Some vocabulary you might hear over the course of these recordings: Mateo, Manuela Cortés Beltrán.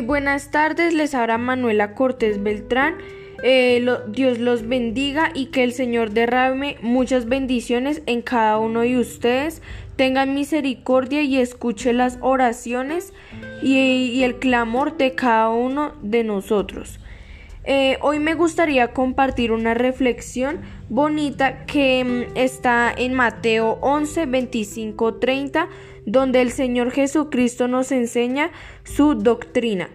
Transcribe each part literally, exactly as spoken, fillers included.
Muy buenas tardes, les habla Manuela Cortés Beltrán. Eh, lo, Dios los bendiga y que el Señor derrame muchas bendiciones en cada uno de ustedes. Tengan misericordia y escuche las oraciones y, y el clamor de cada uno de nosotros. Eh, hoy me gustaría compartir una reflexión bonita que está en Mateo once, veinticinco, treinta, donde el Señor Jesucristo nos enseña su doctrina.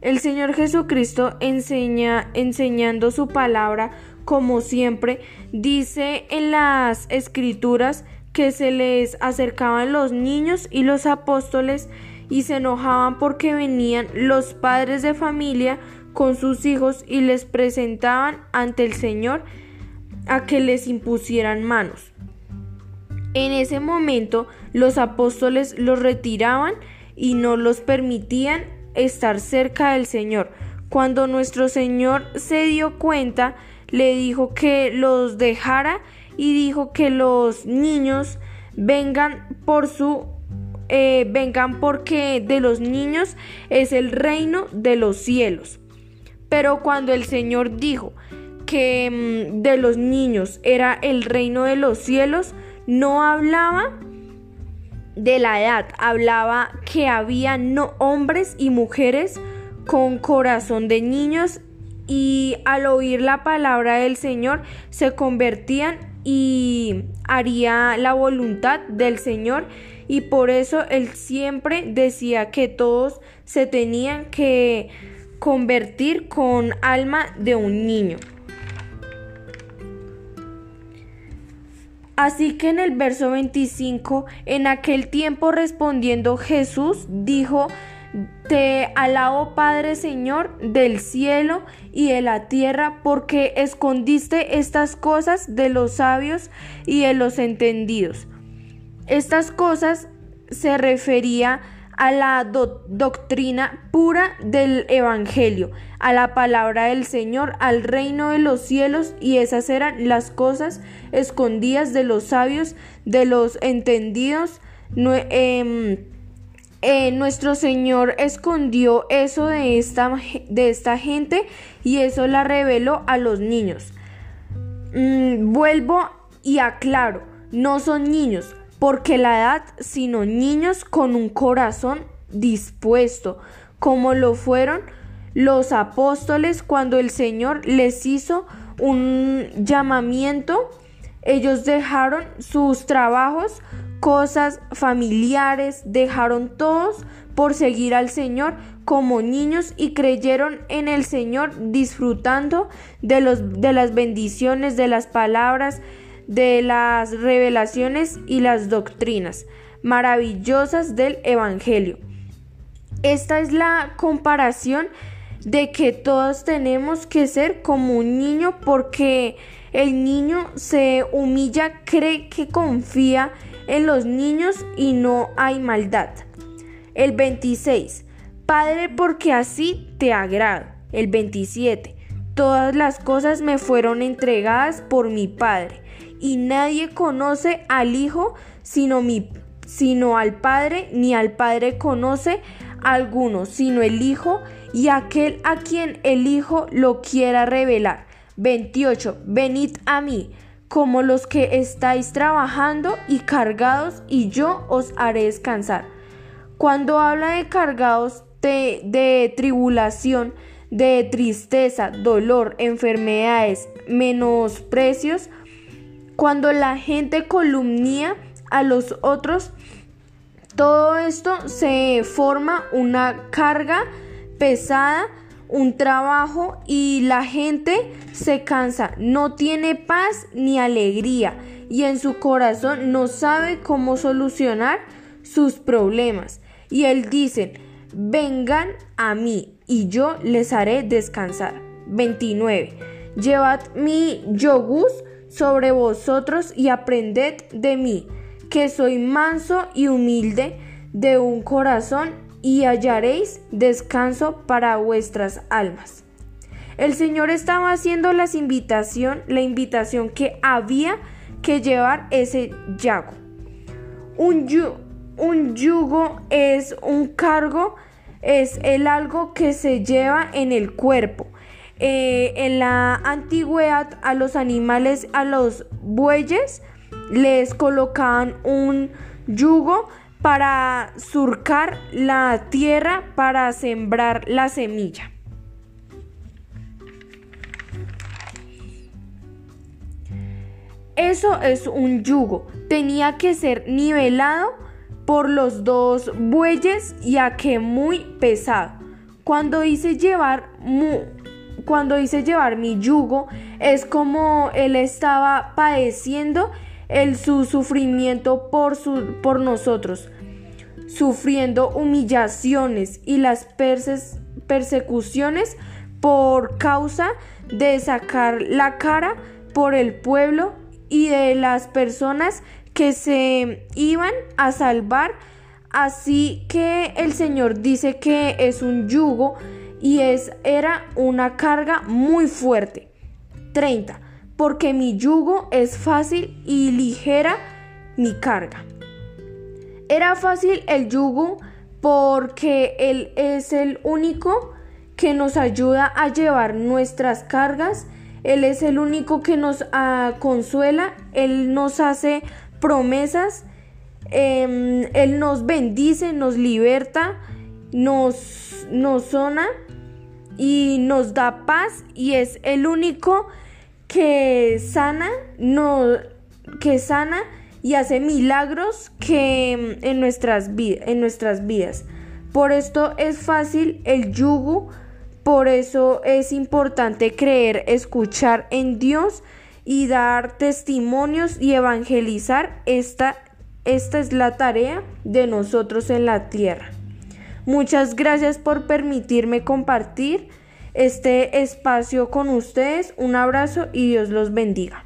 El Señor Jesucristo enseña, enseñando su palabra, como siempre, dice en las Escrituras que se les acercaban los niños y los apóstoles y se enojaban porque venían los padres de familia con sus hijos y les presentaban ante el Señor a que les impusieran manos. En ese momento los apóstoles los retiraban y no los permitían estar cerca del Señor. Cuando nuestro Señor se dio cuenta, le dijo que los dejara y dijo que los niños vengan por su eh, vengan porque de los niños es el reino de los cielos. Pero cuando el Señor dijo que de los niños era el reino de los cielos, no hablaba de la edad, hablaba que había no hombres y mujeres con corazón de niños, y al oír la palabra del Señor se convertían y haría la voluntad del Señor, y por eso él siempre decía que todos se tenían que convertir con alma de un niño. Así que en el verso veinticinco, en aquel tiempo respondiendo Jesús dijo: Te alabo, Padre, Señor del cielo y de la tierra, porque escondiste estas cosas de los sabios y de los entendidos. Estas cosas se refería a la do- doctrina pura del Evangelio, a la palabra del Señor, al reino de los cielos, y esas eran las cosas escondidas de los sabios, de los entendidos. No, eh, eh, nuestro Señor escondió eso de esta, de esta gente y eso la reveló a los niños. Mm, vuelvo y aclaro, no son niños, porque la edad, sino niños con un corazón dispuesto, como lo fueron los apóstoles cuando el Señor les hizo un llamamiento. Ellos dejaron sus trabajos, cosas familiares, dejaron todos por seguir al Señor como niños y creyeron en el Señor, disfrutando de, los, de las bendiciones, de las palabras, de las revelaciones y las doctrinas maravillosas del Evangelio. Esta es la comparación de que todos tenemos que ser como un niño, porque el niño se humilla, cree que confía en los niños y no hay maldad. El veintiséis, Padre, porque así te agrado. El veintisiete, todas las cosas me fueron entregadas por mi Padre, y nadie conoce al Hijo sino, mi, sino al Padre, ni al Padre conoce a alguno sino el Hijo y aquel a quien el Hijo lo quiera revelar. veintiocho. Venid a mí, como los que estáis trabajando y cargados, y yo os haré descansar. Cuando habla de cargados, de, de tribulación, de tristeza, dolor, enfermedades, menosprecios, cuando la gente calumnia a los otros, todo esto se forma una carga pesada, un trabajo, y la gente se cansa, no tiene paz ni alegría, y en su corazón no sabe cómo solucionar sus problemas. Y él dice: vengan a mí y yo les haré descansar. veintinueve. Llevad mi yugos sobre vosotros y aprended de mí, que soy manso y humilde de un corazón, y hallaréis descanso para vuestras almas. El Señor estaba haciendo las invitación, la invitación que había que llevar ese yugo. Un, yu, un yugo es un cargo es el algo que se lleva en el cuerpo. Eh, en la antigüedad a los animales, a los bueyes, les colocaban un yugo para surcar la tierra, para sembrar la semilla. Eso es un yugo. Tenía que ser nivelado por los dos bueyes, ya que muy pesado. Cuando hice llevar, mu, cuando hice llevar mi yugo, es como él estaba padeciendo el su sufrimiento por, su, por nosotros, sufriendo humillaciones y las perses, persecuciones por causa de sacar la cara por el pueblo y de las personas que se iban a salvar. Así que el Señor dice que es un yugo y es, era una carga muy fuerte. treinta. Porque mi yugo es fácil y ligera mi carga. Era fácil el yugo porque Él es el único que nos ayuda a llevar nuestras cargas. Él es el único que nos uh, consuela. Él nos hace promesas. Eh, él nos bendice, nos liberta, nos, nos sana y nos da paz. Y es el único que sana, no, que sana y hace milagros que en nuestras, vid- en nuestras vidas. Por esto es fácil el yugo, por eso es importante creer, escuchar en Dios y dar testimonios y evangelizar. Esta, esta es la tarea de nosotros en la tierra. Muchas gracias por permitirme compartir este espacio con ustedes. Un abrazo y Dios los bendiga.